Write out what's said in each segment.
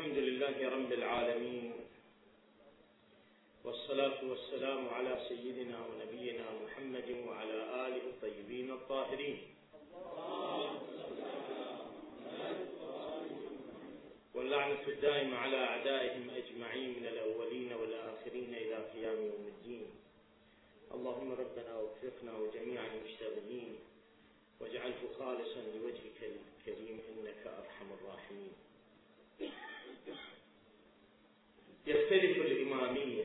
الحمد لله رب العالمين، والصلاة والسلام على سيدنا ونبينا محمد وعلى آله الطيبين الطاهرين. واللعنة الدائمة على أعدائهم أجمعين من الأولين والآخرين إلى قيام يوم الدين. اللهم ربنا وفقنا وجميع المشتغلين واجعله خالصا لوجهك الكريم إنك أرحم الراحمين. يختلف الإمامية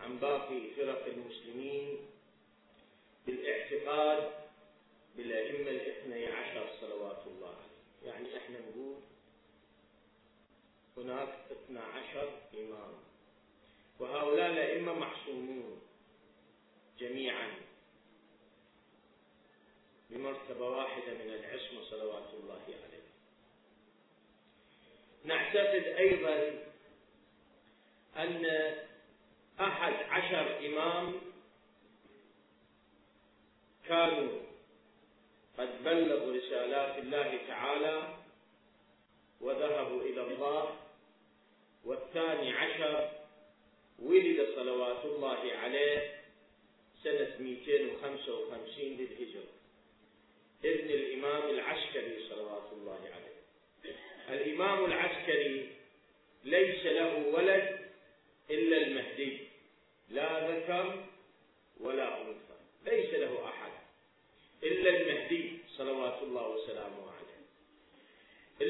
عن باقي فرق المسلمين بالاعتقاد بالأئمة الاثني عشر صلوات الله عليه. يعني احنا نقول هناك 12 إمام، وهؤلاء الأئمة معصومون جميعا بمرتبة واحدة من العصمة صلوات الله عليه. نعتقد أيضا أن 11 إمام كانوا قد بلغوا رسالات الله تعالى وذهبوا إلى الله، والثاني عشر ولد صلوات الله عليه سنة 255 للهجرة، ابن الإمام العسكري صلوات الله عليه. الإمام العسكري ليس له ولد إلا المهدي، لا ذكر ولا أنثى، ليس له أحد إلا المهدي صلوات الله وسلامه عليه.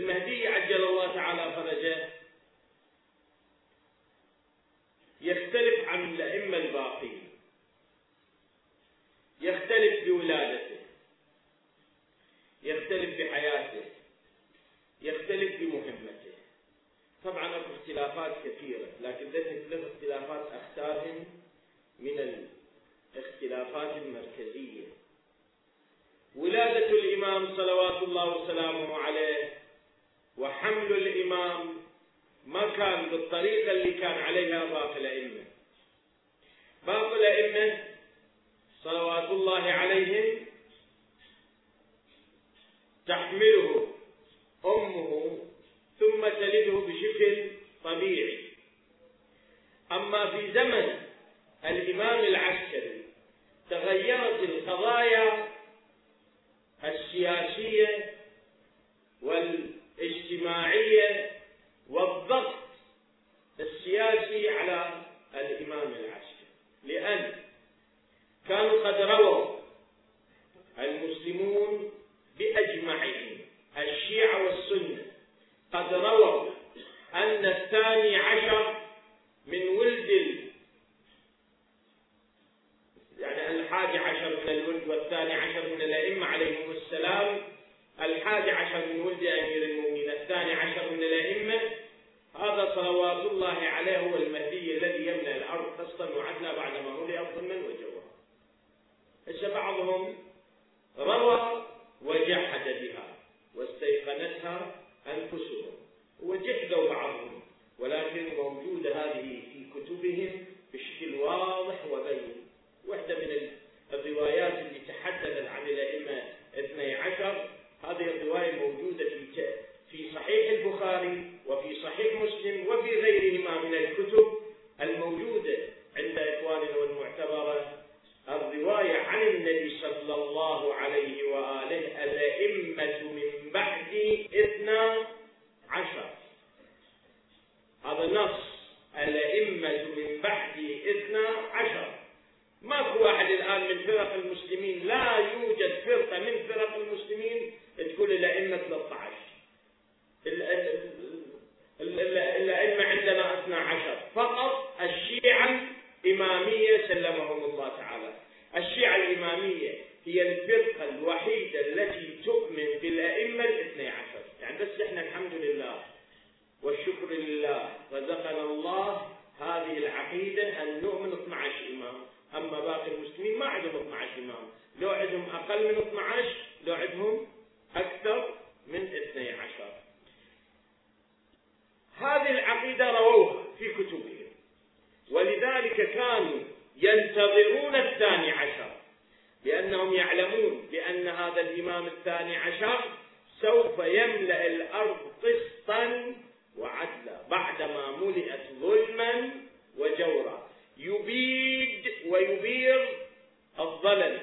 المهدي عجل الله تعالى فرجه يختلف عن الأئمة الباقين، يختلف بولادته، يختلف بحياته، يختلف بمهمته. طبعا اكو اختلافات كثيرة، لكن ثلاث اختلافات اختارهم من الاختلافات المركزية. ولادة الإمام صلوات الله وسلامه عليه وحمل الإمام ما كان بالطريقة اللي كان عليها باقي الأئمة. باقي الأئمة صلوات الله عليهم تحمله أمه ثم تلده بشكل طبيعي، أما في زمن الإمام العسكري تغيرت القضايا السياسية والاجتماعية والضغط السياسي على الإمام العسكري، لأن كانوا قد رووا المسلمون بأجمعهم الشيعة والسنة، قد رووا أن الثاني عشر من ولد، يعني الحادي عشر من الولد والثاني عشر من الأئمة عليهم السلام، الحادي عشر من ولد أمير المؤمنين، الثاني عشر من الأئمة، هذا صلوات الله عليه هو المهدي الذي يملأ الأرض قسطا وعدلا بعدما ولي ظلما وجورا. هسه بعضهم روى وجحد بها واستيقنتها أنفسهم، وجحدوا بعضهم، ولكن موجودة هذه في كتبهم بشكل واضح وبين. واحدة من الروايات اللي تحدثت عن الأئمة 12 هذه الرواية موجودة في صحيح البخاري وفي صحيح مسلم وفي غيرهما من الكتب الموجودة عند إخواننا والمعتبرة، الرواية عن النبي صلى الله عليه وآله: الأئمة من بعد 12. هذا نص، الأئمة من بعد 12. ماكو واحد الآن من فرق المسلمين، لا يوجد فرقة من فرق المسلمين تقول الأئمة 13، الأئمة عندنا 12 فقط. الشيعة الإمامية سلمهم الله تعالى، الشيعة الإمامية هي الفرقة الوحيدة التي تؤمن بالأئمة 12. يعني بس احنا الحمد لله والشكر لله رزقنا الله هذه العقيدة أن نؤمن 12 إمام، أما باقي المسلمين ما عندهم 12 إمام، لو عندهم أقل من 12، لو عندهم أكثر من 12. هذه العقيدة رووها في كتبهم، ولذلك كانوا ينتظرون الثاني عشر، لأنهم يعلمون بأن هذا الإمام الثاني عشر سوف يملأ الأرض قسطا وطبئت ظلما وجورا، يبيد ويبير الظلم،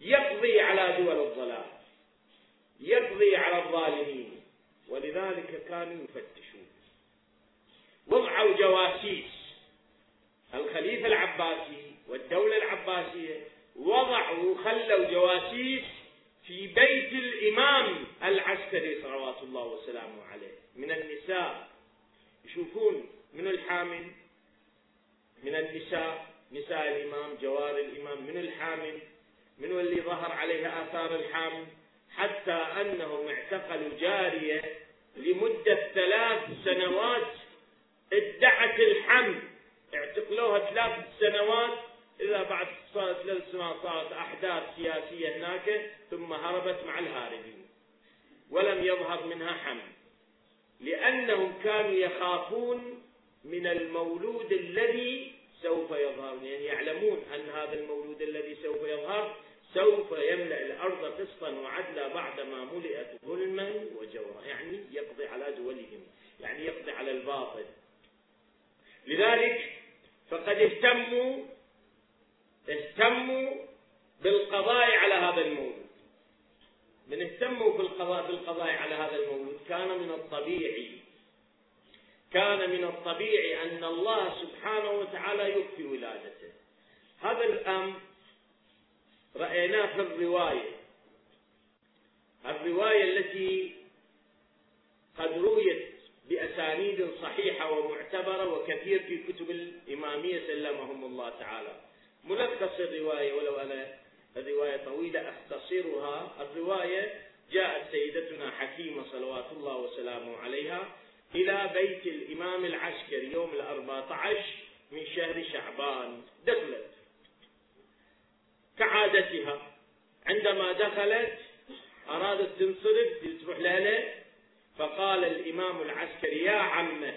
يقضي على دول الظلام، يقضي على الظالمين. ولذلك كانوا يفتشون، وضعوا جواسيس. الخليفة العباسي والدولة العباسية وضعوا خلوا جواسيس في بيت الإمام العسكري صلوات الله وسلامه عليه من النساء، يشوفون من الحامل من النساء، نساء الإمام، جوار الإمام، من الحامل، من اللي ظهر عليها آثار الحامل، حتى أنهم اعتقلوا جارية لمدة 3 سنوات ادعت الحمل، اعتقلوها 3 سنوات. إذا بعد 3 سنوات صارت أحداث سياسية هناك، ثم هربت مع الهاربين ولم يظهر منها حمل، لأنهم كانوا يخافون من المولود الذي سوف يظهر، يعني يعلمون أن هذا المولود الذي سوف يظهر سوف يملأ الأرض قسطا وعدلا بعدما ملئت ظلما وجورا، يعني يقضي على دولهم، يعني يقضي على الباطل. لذلك فقد اهتموا بالقضاء على هذا المولود. من اهتموا بالقضاء على هذا المولود، كان من الطبيعي أن الله سبحانه وتعالى يخفي ولادته. هذا الأمر رأيناه في الرواية التي قد رويت بأسانيد صحيحة ومعتبرة وكثير في كتب الإمامية سلمهم الله تعالى. ملخص الرواية، ولو أن الرواية طويلة أختصرها. الرواية: جاءت سيدتنا حكيمة صلوات الله وسلامه عليها إلى بيت الإمام العسكري يوم 14 من شهر شعبان، دخلت كعادتها. عندما دخلت أرادت تنصرف تروح لها، فقال الإمام العسكري: يا عمه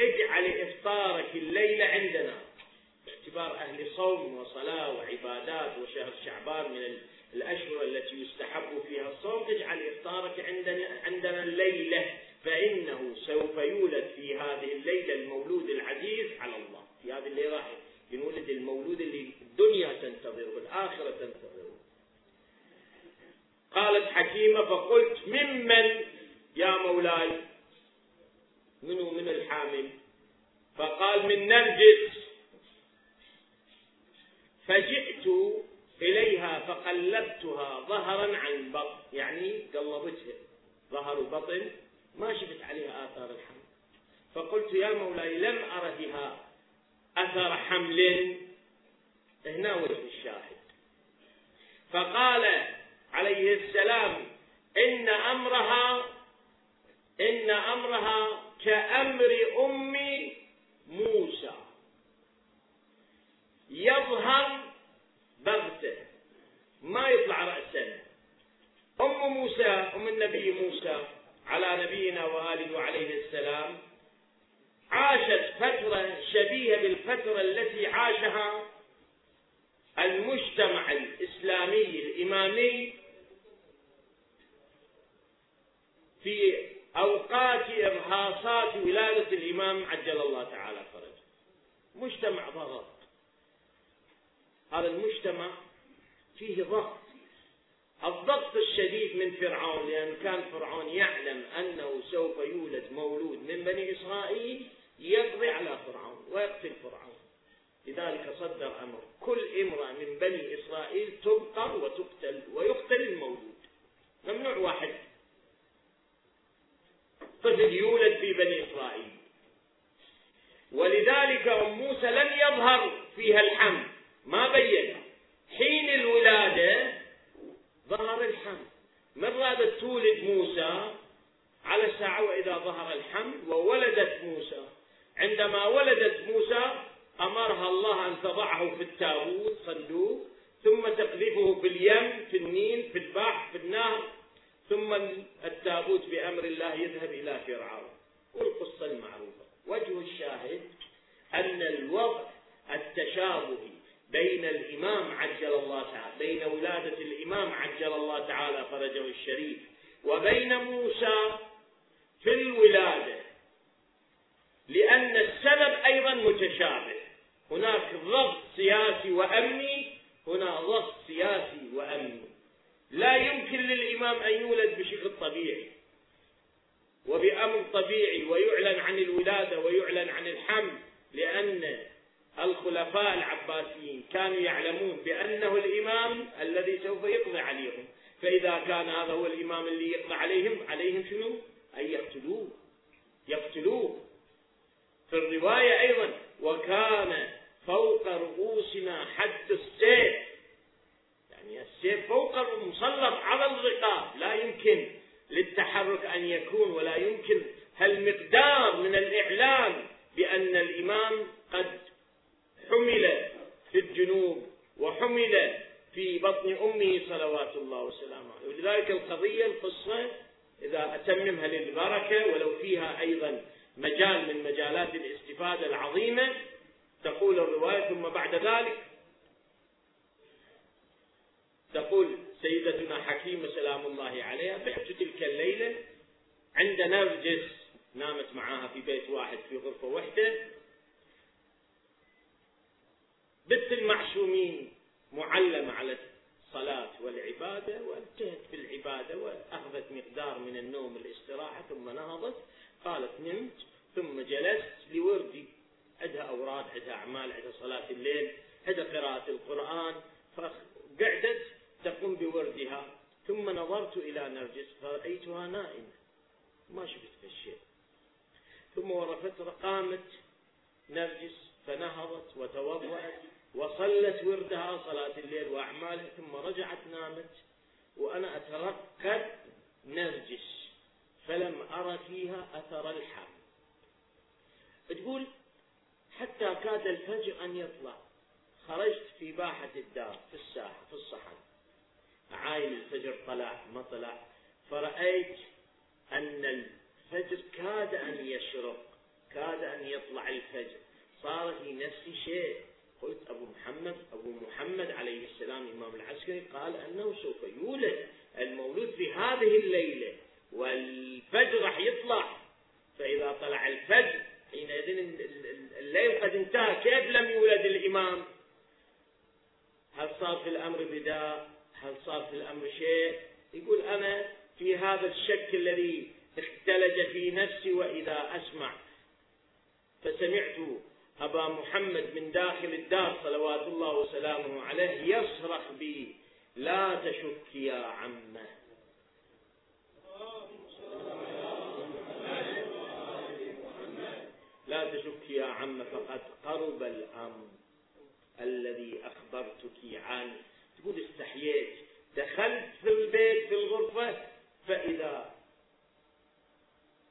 اجعل إفطارك الليلة عندنا، باعتبار أهل صوم وصلاة وعبادات، وشهر شعبان من الأشهر التي يستحب فيها الصوم، اجعل إفطارك عندنا الليلة، فإنه سوف يولد في هذه الليلة المولود العزيز على الله. في هذه الليلة راح ينولد المولود اللي الدنيا تنتظره والآخرة تنتظره. قالت حكيمة: فقلت: ممن يا مولاي؟ من الحامل؟ فقال: من نرجس. فجئت إليها فقلبتها ظهرا عن بطن، يعني قلبتها ظهر وبطن، ما شفت عليها آثار الحمل. فقلت: يا مولاي لم أر فيها أثر حمل. هنا وجه الشاهد. فقال عليه السلام: إن أمرها كأمر أم موسى، يظهر بغته ما يطلع رأسه. أم موسى، أم النبي موسى على نبينا وآله عليه السلام، عاشت فترة شبيهة بالفترة التي عاشها المجتمع الإسلامي الإمامي في أوقات إرهاصات ولادة الإمام عجل الله تعالى فرجه. مجتمع ضغط، هذا المجتمع فيه ضغط، الضغط الشديد من فرعون، لأن كان فرعون يعلم أنه سوف يولد مولود من بني إسرائيل يقضي على فرعون ويقتل فرعون. لذلك صدر أمر كل امرأة من بني إسرائيل تبقر وتقتل ويقتل المولود، ممنوع واحد طفل يولد في بني إسرائيل. ولذلك أم موسى لم يظهر فيها الحمل، ما بينها. حين الولادة ظهر الحمل، من رادت تولد موسى على الساعة، وإذا ظهر الحمل وولدت موسى. عندما ولدت موسى أمرها الله أن تضعه في التابوت صندوق، ثم تقذفه باليم في النيل في البحر في النهر، ثم التابوت بأمر الله يذهب إلى فرعون. والقصة المعروفة. وجه الشاهد أن الوضع التشابهي بين الإمام عجل الله تعالى، بين ولادة الإمام عجل الله تعالى فرجه الشريف، وبين موسى في الولادة متشابه. هناك ضغط سياسي وأمني، هنا ضغط سياسي وأمني. لا يمكن للإمام أن يولد بشكل طبيعي وبأمر طبيعي ويعلن عن الولادة ويعلن عن الحمل، لأن الخلفاء العباسيين كانوا يعلمون بأنه الإمام الذي سوف يقضي عليهم، فإذا كان هذا هو الإمام اللي يقضي عليهم شنو؟ أن يقتلوه. في الرواية أيضا وكان فوق رؤوسنا حد السيف، يعني السيف فوق مسلط على الرقاب، لا يمكن للتحرك أن يكون، ولا يمكن هالمقدار من الإعلام بأن الإمام قد حمل في الجنوب وحمل في بطن أمه صلوات الله وسلامه. ولذلك القضية القصة إذا أتممها للبركة ولو فيها أيضا مجال من مجالات الاستفادة العظيمة، تقول الرواية ثم بعد ذلك تقول سيدتنا حكيمة سلام الله عليها: بعت تلك الليلة عند نرجس، نامت معاها في بيت واحد في غرفة واحدة، بنت المعشومين معلمة على الصلاة والعبادة، وانتهت في العبادة وأخذت مقدار من النوم الاستراحة ثم نهضت. قالت: نمت ثم جلست لوردي، عندها أوراد، عندها أعمال، عندها صلاة الليل، عندها قراءة القرآن، فقعدت تقوم بوردها. ثم نظرت إلى نرجس فرأيتها نائمة، ما شفت في الشيء. ثم وراء فترة قامت نرجس فنهضت وتوضأت وصلت وردها صلاة الليل وأعمالها، ثم رجعت نامت، وأنا أترقب نرجس فلم أرى فيها أثر الحرب. تقول حتى كاد الفجر أن يطلع، خرجت في باحة الدار في الساحة في الصحن، عاين الفجر طلع ما طلع، فرأيت أن الفجر كاد أن يشرق، كاد أن يطلع الفجر. صار في نفسي شيء، قلت أبو محمد عليه السلام الإمام العسكري قال أنه سوف يولد المولود في هذه الليلة والفجر راح يطلع، فإذا طلع الفجر حينئذ الليل قد انتهى، كيف لم يولد الإمام؟ هل صار في الأمر بداء؟ هل صار في الأمر شيء؟ يقول أنا في هذا الشك الذي اختلج في نفسي، وإذا أسمع فسمعت أبا محمد من داخل الدار صلوات الله وسلامه عليه يصرخ بي: لا تشك يا عمه. لا تشك يا عم، فقد قرب الأمر الذي أخبرتك عنه. تقول استحييت، دخلت في البيت في الغرفة، فإذا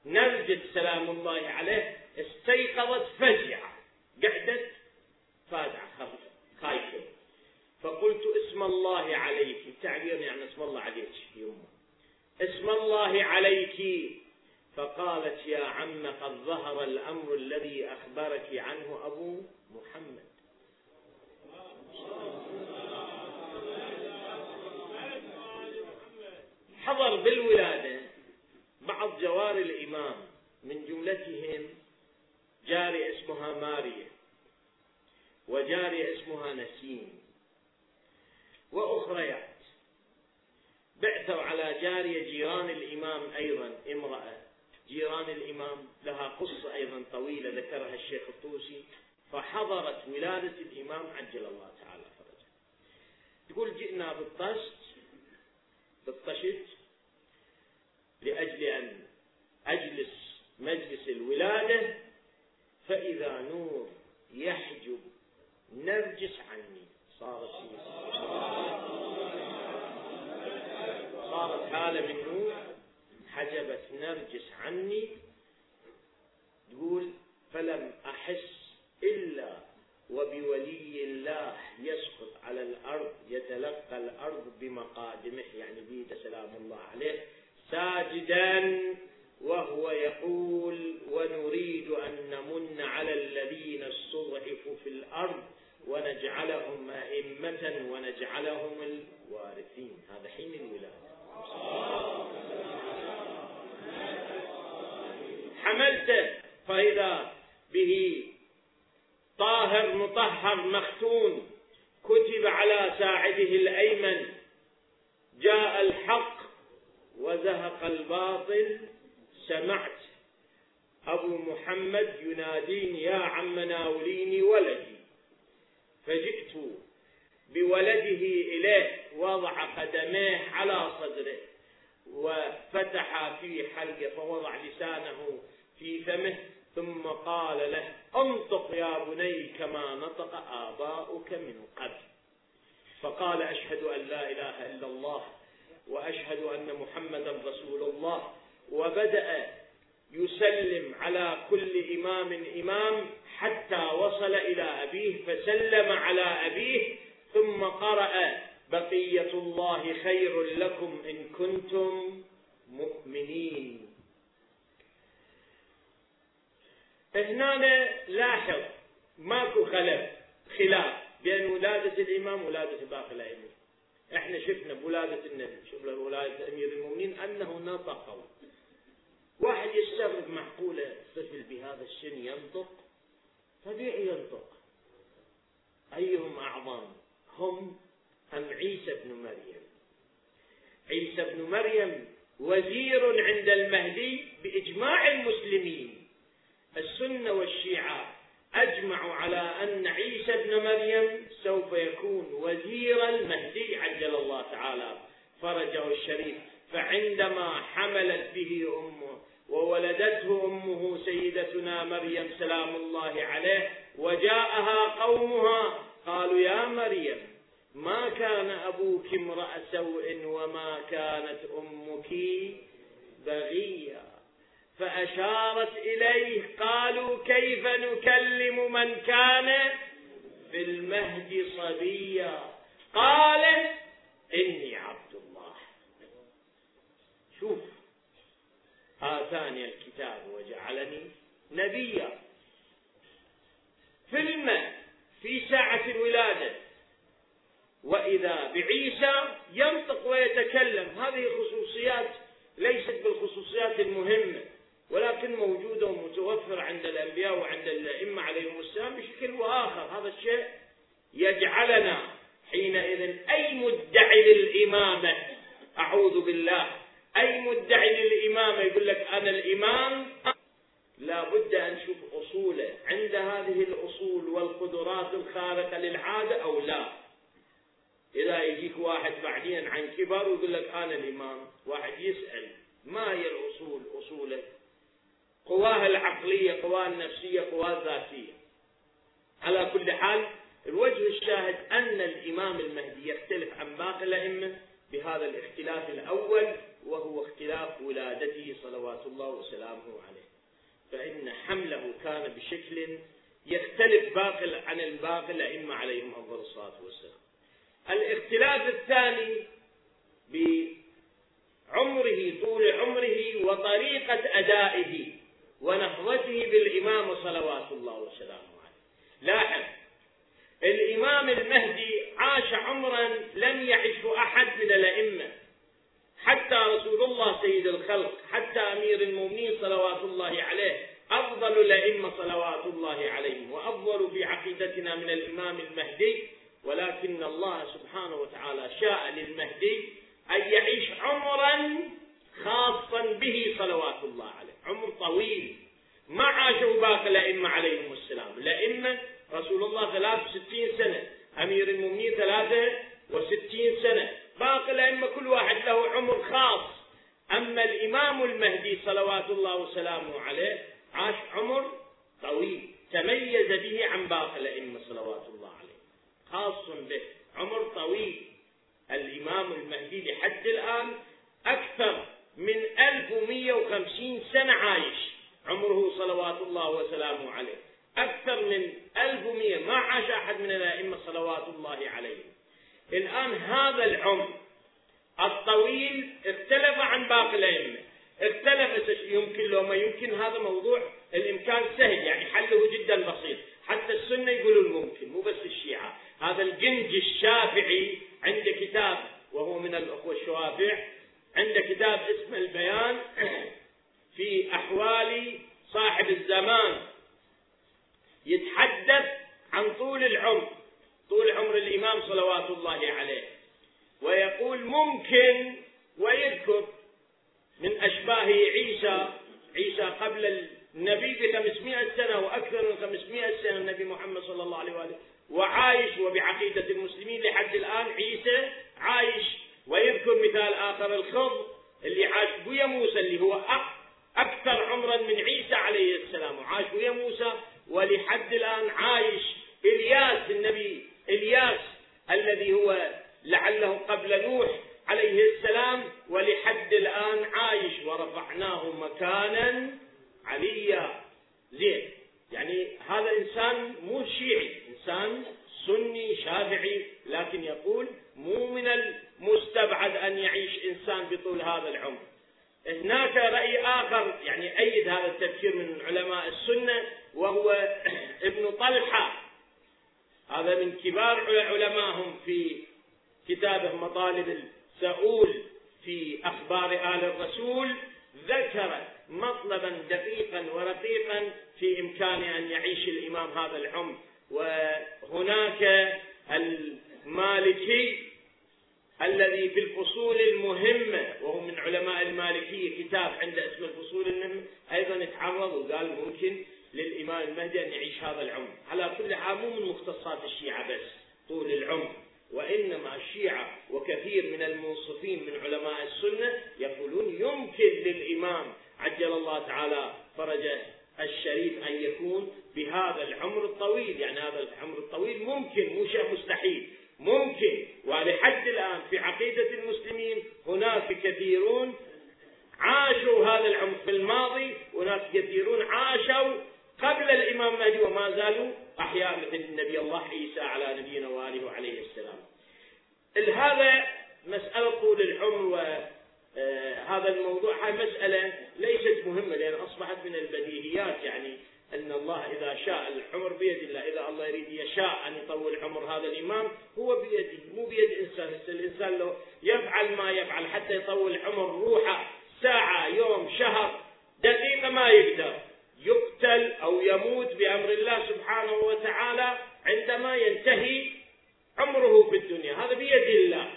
نرجت سلام الله عليه استيقظت فجعة، قعدت فاجعة خايفة، فقلت: اسم الله عليك. التعبير يعني اسم الله عليك يوم، اسم الله عليك. فقالت: يا عم قد ظهر الأمر الذي أخبرك عنه أبو محمد. حضر بالولادة بعض جوار الإمام، من جملتهم جارية اسمها ماريا، وجارية اسمها نسيم، وأخريات. بعثوا على جارية جيران الإمام أيضا، امرأة جيران الإمام لها قصة أيضا طويلة ذكرها الشيخ الطوسي، فحضرت ولادة الإمام عجل الله تعالى فرجه. تقول جئنا بالطشت لأجل أن أجلس مجلس الولادة، فإذا نور يحجب نرجس عني. صارت حالة من نور حجبت نرجس عني. تقول فلم أحس إلا وبولي الله يسقط على الأرض، يتلقى الأرض بمقادمه، يعني بيده سلام الله عليه، ساجدا وهو يقول: ونريد أن نمن على الذين استضعفوا في الأرض ونجعلهم أئمة ونجعلهم الوارثين. هذا حين الولادة. حملته فإذا به طاهر مطهر مختون، كتب على ساعده الأيمن. جاء الحق وزهق الباطل. سمعت أبو محمد يناديني يا عم ناوليني ولدي، فجئت بولده إليه، وضع قدميه على صدره وفتح في حلقه، فوضع لسانه في فمه، ثم قال له: انطق يا بني كما نطق آباؤك من قبل. فقال: أشهد أن لا إله إلا الله وأشهد أن محمدا رسول الله. وبدأ يسلم على كل إمام حتى وصل إلى أبيه، فسلم على أبيه، ثم قرأ: بقية الله خير لكم إن كنتم مؤمنين. هنا لاحظ ماكو خلاف بين ولادة الإمام وولادة باقي الأئمة. احنا شفنا بولادة النبي، شفنا بولادة أمير المؤمنين أنه نطقوا. واحد يستغرب: معقولة طفل بهذا السن ينطق؟ طبيعي ينطق. أيهم أعظم، هم أم عيسى بن مريم؟ عيسى بن مريم وزير عند المهدي بإجماع المسلمين. السنة والشيعة أجمعوا على أن عيسى بن مريم سوف يكون وزير المهدي عجل الله تعالى فرجه الشريف. فعندما حملت به أمه وولدته أمه سيدتنا مريم سلام الله عليه، وجاءها قومها قالوا: يا مريم ما كان أبوك امرأ سوء وما كانت أمك بغيا. فأشارت إليه، قالوا: كيف نكلم من كان في المهد صبيا؟ قال: إني عبد الله. شوف، آتاني الكتاب وجعلني نبيا. في المهد في ساعة الولادة، وإذا بعيسى ينطق ويتكلم. هذه خصوصيات ليست بالخصوصيات المهمة، ولكن موجودة ومتوفرة عند الأنبياء وعند الأئمة عليهم السلام بشكل آخر. هذا الشيء يجعلنا حينئذ أي مدعي للإمامة، أعوذ بالله، أي مدعي للإمامة يقول لك أنا الإمام، لابد أن نشوف أصوله عند هذه الأصول والقدرات الخارقة للعادة أو لا. إذا يجيك واحد بعدين عن كبر ويقول لك أنا الإمام، واحد يسأل ما هي الأصول، أصوله، قواه العقلية، قواه النفسية، قواه الذاتية. على كل حال، الوجه الشاهد أن الإمام المهدي يختلف عن باقي الأئمة بهذا الاختلاف الأول، وهو اختلاف ولادته صلوات الله وسلامه عليه. فإن حمله كان بشكل يختلف عن الباقي الأئمة عليهم أفضل الصلاة والسلام. الاختلاف الثاني بعمره، طول عمره وطريقة أدائه ونهضته بالإمام صلوات الله وسلامه عليه. لاحظ، الإمام المهدي عاش عمرا لم يعشه أحد من الأئمة، حتى رسول الله سيد الخلق، حتى أمير المؤمنين صلوات الله عليه، أفضل الأئمة صلوات الله عليهم، وأفضل في عقيدتنا من الإمام المهدي. ولكن الله سبحانه وتعالى شاء للمهدي أن يعيش عمرا خاصا به صلوات الله عليه، عمر طويل ما عاشوا باقي الأئمة عليهم السلام. الأئمة رسول الله 63 سنة، أمير المؤمنين 63 سنة، باقي الأئمة كل واحد له عمر خاص. أما الإمام المهدي صلوات الله وسلامه عليه عاش عمر طويل تميز به عن باقي الأئمة صلوات الله عليه، خاص به، عمر طويل. الإمام المهدي لحد الآن أكثر من 1150 سنة عايش عمره صلوات الله وسلامه عليه، أكثر من 1100 ما عاش أحد من الأئمة صلوات الله عليهم. الآن هذا العمر الطويل اختلف عن باقي الأئمة، اختلف يمكن لو ما يمكن، هذا موضوع الإمكان سهل، يعني حله جدا بسيط، حتى السنة يقولون ممكن، مو بس الشيعة. هذا الجنج الشافعي عنده كتاب، وهو من الأخوة الشوافع، عنده كتاب اسمه البيان في أحوال صاحب الزمان، يتحدث عن طول العمر، طول عمر الإمام صلوات الله عليه، ويقول ممكن، ويذكر من أشباه عيسى قبل النبي ب500 سنة وأكثر من 500 سنة، النبي محمد صلى الله عليه وآله وعايش، وبعقيدة المسلمين لحد الآن عيسى عايش. ويذكر مثال آخر، الخضر اللي عاش ويا موسى، اللي هو أكثر عمرا من عيسى عليه السلام، وعاش ويا موسى ولحد الآن عايش. إلياس، النبي إلياس الذي هو لعله قبل نوح عليه السلام ولحد الآن عايش، ورفعناه مكانا عليا. زين، يعني هذا إنسان مو شيعي، إنسان سني شافعي، لكن يقول مو من المستبعد أن يعيش إنسان بطول هذا العمر. هناك رأي آخر يعني أيد هذا التفكير من علماء السنة، وهو ابن طلحة، هذا من كبار علماءهم في كتابه مطالب السؤول في أخبار آل الرسول، ذكر مطلبا دقيقا ورقيقا في إمكان أن يعيش الإمام هذا العمر. وهناك المالكي الذي في الفصول المهمة، وهو من علماء المالكية، كتاب عنده اسم الفصول المهمة، أيضا تعرض وقال ممكن للإمام المهدي أن يعيش هذا العمر. على كل حال مو من مختصات الشيعة بس طول العمر، وإنما الشيعة وكثير من المنصفين من علماء السنة يقولون يمكن للإمام عجل الله تعالى فرجه الشريف أن يكون بهذا العمر الطويل، يعني هذا العمر الطويل ممكن، مو شيء مستحيل، ممكن. ولحد الآن في عقيدة المسلمين هناك كثيرون عاشوا هذا العمر في الماضي، هناك كثيرون عاشوا قبل الإمام المهدي وما زالوا أحياء، مثل النبي الله عيسى على نبينا وآله عليه السلام. هذا مسألة طول العمر، وهذا الموضوع هذه مسألة ليست مهمة، لأن أصبحت من البديهيات، يعني أن الله إذا شاء، العمر بيد الله، إذا الله يريد يشاء أن يطول عمر هذا الإمام هو بيده، مو بيد إنسان. الإنسان لو يفعل ما يفعل حتى يطول عمر روحه ساعة، يوم، شهر، دقيقة، ما يقدر، يقتل أو يموت بأمر الله سبحانه وتعالى عندما ينتهي عمره في الدنيا، هذا بيد الله.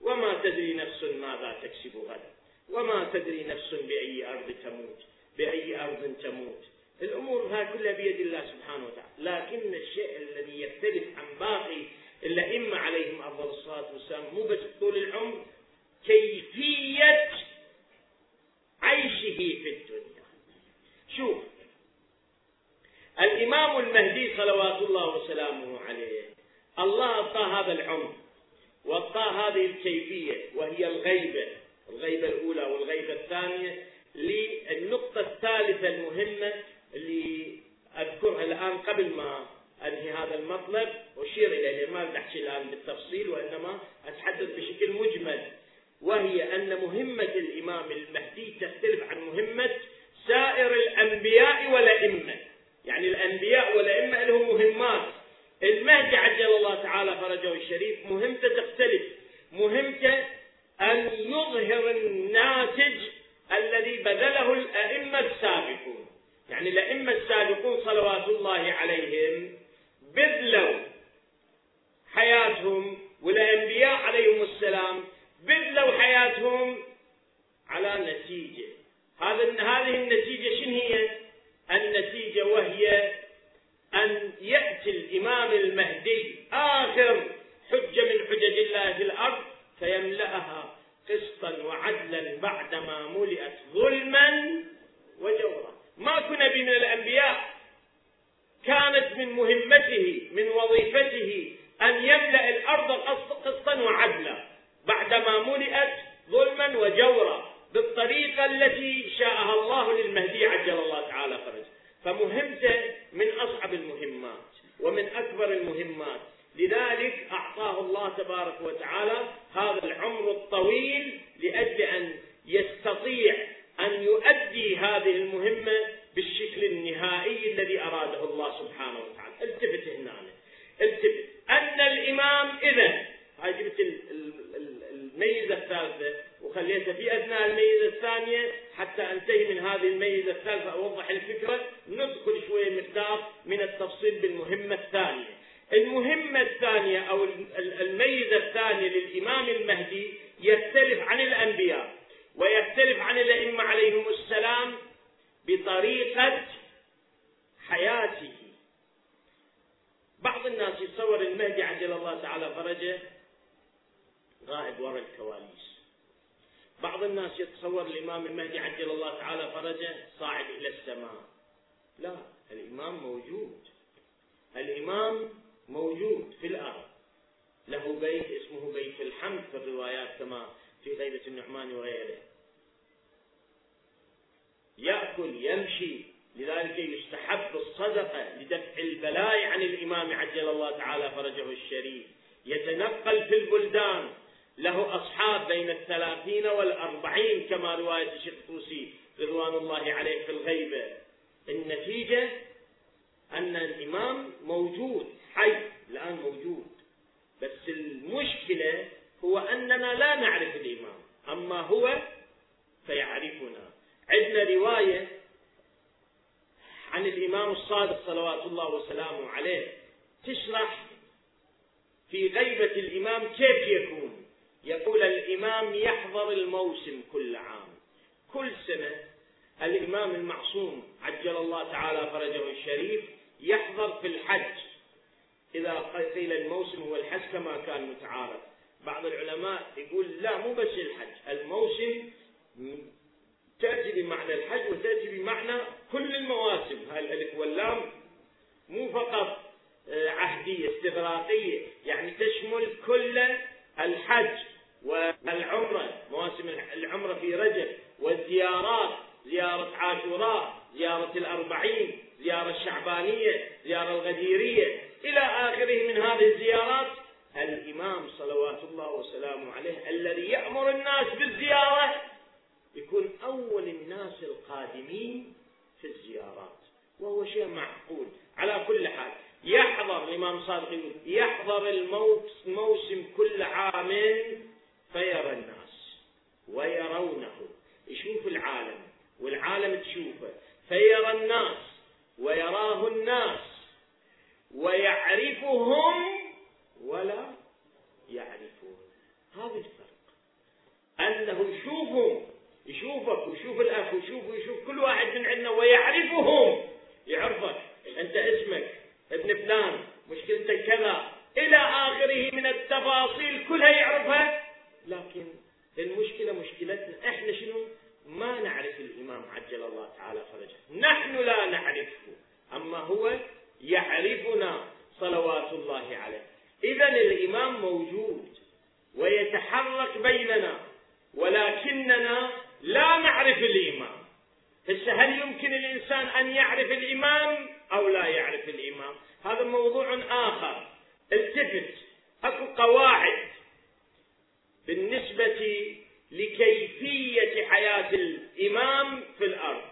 وما تدري نفس ماذا تكسب غدا، وما تدري نفس بأي أرض تموت، الأمور هاي كلها بيد الله سبحانه وتعالى. لكن الشيء الذي يختلف عن باقي الأئمة عليهم أفضل الصلاة والسلام مو بس طول العمر، كيفية عيشه في الدنيا. شوف الإمام المهدي صلوات الله وسلامه عليه، الله أعطاه هذا العمر وأعطاه هذه الكيفية، وهي الغيبة الأولى والغيبة الثانية. للنقطة الثالثة المهمة اللي أذكرها الآن قبل ما أنهي هذا المطلب وأشير إليه، ما أحكي الآن بالتفصيل وإنما أتحدث بشكل مجمل، وهي أن مهمة الإمام المهدي تختلف عن مهمة سائر الأنبياء والأئمة. يعني الأنبياء والأئمة لهم مهمات، المهدي عجل الله تعالى فرجه الشريف مهمته تختلف، مهمته أن يظهر الناتج الذي بذله الأئمة السابقون. يعني الأئمة السابقون صلوات الله عليهم بذلوا حياتهم، والأنبياء عليهم السلام بذلوا حياتهم على نتيجة. هذه النتيجة شنو هي؟ النتيجة وهي أن يأتي الإمام المهدي آخر حجة من حجج الله في الأرض فيملأها قسطا وعدلا بعدما ملئت ظلما وجورا. ما كنا من الأنبياء كانت من مهمته، من وظيفته، أن يملأ الأرض قسطا وعدلا بعدما ملئت ظلما وجورا بالطريقة التي شاءها الله للمهدي عجل الله تعالى فرجه. فمهمته من أصعب المهمات ومن أكبر المهمات، لذلك أعطاه الله تبارك وتعالى هذا العمر الطويل لأجل أن يستطيع أن يؤدي هذه المهمة بالشكل النهائي الذي أراده الله سبحانه وتعالى. التفت هنا، التفت أن الإمام إذن، هاي جبت الميزة الثالثة وخليتها في أثناء الميزة الثانية حتى أنتهي من هذه الميزة الثالثة أوضح الفكرة، ندخل شوية مقدار من التفصيل بالمهمة الثانية. المهمة الثانية أو الميزة الثانية للإمام المهدي، يختلف عن الأنبياء ويختلف عن الأئمة عليهم السلام بطريقة حياته. بعض الناس يتصور المهدي عجل الله تعالى فرجه غائب وراء الكواليس، بعض الناس يتصور الإمام المهدي عجل الله تعالى فرجه صاعد إلى السماء. لا، الإمام موجود، الإمام موجود في الأرض، له بيت اسمه بيت الحمد في الروايات كما في غيبة النعمان وغيره، يأكل يمشي، لذلك يستحب الصدقة لدفع البلاء عن الإمام عجل الله تعالى فرجه الشريف، يتنقل في البلدان، له أصحاب بين 30 و40 كما رواية الشيخ الطوسي رضوان الله عليه في الغيبة. النتيجة أن الإمام موجود حي الآن موجود، بس المشكلة هو أننا لا نعرف الإمام، أما هو فيعرفنا. عندنا رواية عن الإمام الصادق صلوات الله وسلامه عليه تشرح في غيبة الإمام كيف يكون. يقول الإمام يحضر الموسم كل عام، كل سنة الإمام المعصوم عجل الله تعالى فرجه الشريف يحضر في الحج، إذا قيل الموسم هو الحج كما كان متعارف. بعض العلماء يقول لا، مو بس الحج، الموسم تأتي بمعنى الحج وتأتي بمعنى كل المواسم، الألف واللام مو فقط عهدية استغراقية، يعني تشمل كل الحج والعمرة، مواسم العمرة في رجب، والزيارات، زيارة عاشوراء، زيارة ال40، زيارة الشعبانية، زيارة الغديرية، إلى آخره من هذه الزيارات. الإمام صلوات الله وسلامه عليه الذي يأمر الناس بالزيارة يكون أول الناس القادمين في الزيارات، وهو شيء معقول. على كل حال يحضر الإمام صادق يحضر الموسم كل عام فيرى الناس ويرونه، يشوف العالم والعالم تشوفه، فيرى الناس ويراه الناس، ويعرفهم ولا يعرفون. هذا الفرق، أنه يشوفهم، يشوفك ويشوف الأخ ويشوف كل واحد من عندنا ويعرفهم، يعرفك أنت اسمك ابن فلان، مشكلتك كذا، إلى آخره من التفاصيل كلها يعرفها. لكن المشكلة مشكلتنا إحنا شنو؟ ما نعرف الإمام عجل الله تعالى فرجه، نحن لا نعرفه، أما هو يعرفنا صلوات الله عليه. إذا الإمام موجود ويتحرك بيننا، ولكننا لا نعرف الإمام. هل يمكن الإنسان أن يعرف الإمام أو لا يعرف الإمام؟ هذا موضوع آخر. التفت، أكو قواعد بالنسبة لكيفية حياة الإمام في الأرض.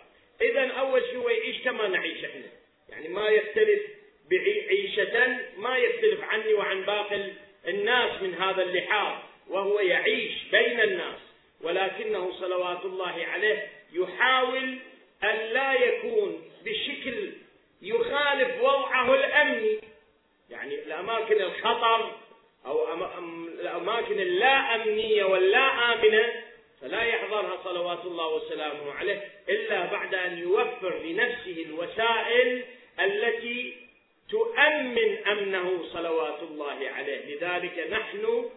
إذا أول شيء يعيش كما نعيش إحنا، يعني ما يختلف بعيشة، ما يختلف عني وعن باقي الناس من هذا اللحاظ، وهو يعيش بين الناس، ولكنه صلوات الله عليه يحاول أن لا يكون بشكل يخالف وضعه الأمني، يعني الأماكن الخطر أو الأماكن اللا أمنية واللا آمنة فلا يحضرها صلوات الله وسلامه عليه إلا بعد أن يوفر لنفسه الوسائل التي تؤمن أمنه صلوات الله عليه. لذلك نحن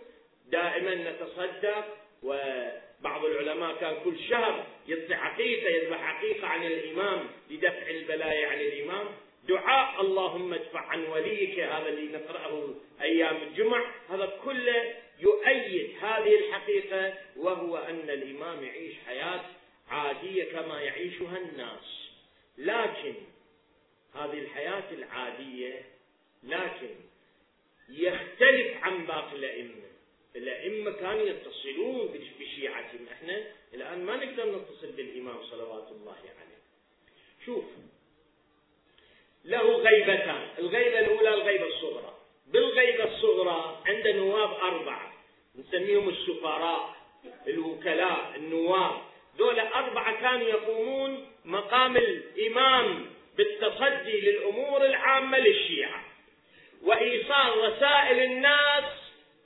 دائما نتصدق، وبعض العلماء كان كل شهر يذبح حقيقة، عن الإمام لدفع البلايا عن الإمام، دعاء اللهم ادفع عن وليك، هذا اللي نقرأه أيام الجمعة، هذا كله يؤيد هذه الحقيقة، وهو أن الإمام يعيش حياة عادية كما يعيشها الناس، لكن هذه الحياة العادية لكن يختلف عن باقي الأئمة. الأئمة كانوا يتصلون بشيعتهم، احنا الآن ما نقدر نتصل بالإمام صلوات الله عليه. شوف، له غيبتان، الغيبة الأولى الغيبة الصغرى. بالغيبة الصغرى عند نواب 4 نسميهم السفراء، الوكلاء، النواب، دول 4 كانوا يقومون مقام الإمام بالتصدي للأمور العامة للشيعة. وإيصال وسائل الناس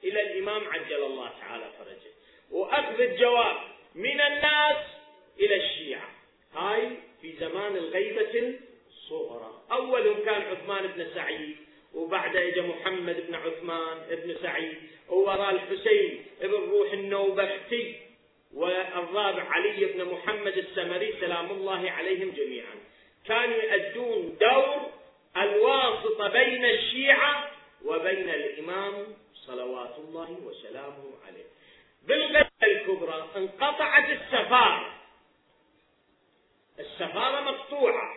إلى الإمام عجل الله تعالى فرجه، وأخذ الجواب من الناس إلى الشيعة. هاي في زمان الغيبة الصغرى، أولهم كان عثمان بن سعيد، وبعده اجى محمد بن عثمان بن سعيد، ووراه الحسين بن روح النوبختي، والرابع علي بن محمد السمري سلام الله عليهم جميعا. كانوا يؤدون دور الواسطة بين الشيعة وبين الإمام صلوات الله وسلامه عليه. بالغزوة الكبرى انقطعت السفارة، السفارة مقطوعة،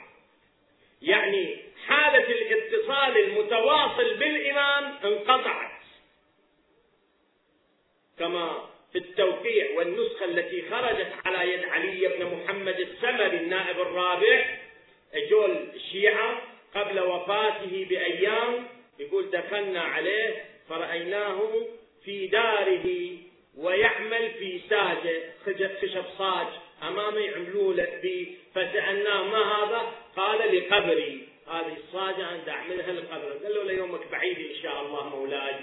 يعني حالة الاتصال المتواصل بالإمام انقطعت، كما في التوقيع والنسخة التي خرجت على يد علي بن محمد السمري النائب الرابع. أجول الشيعة قبل وفاته بأيام، يقول دخلنا عليه فرأيناه في داره ويعمل في ساجة خشب صاج أمامي يعملوا له به، فسألناه ما هذا؟ قال لقبري، هذه الصاجة أنت أعملها لقبري. قال له ليومك بعيد إن شاء الله مولاي؟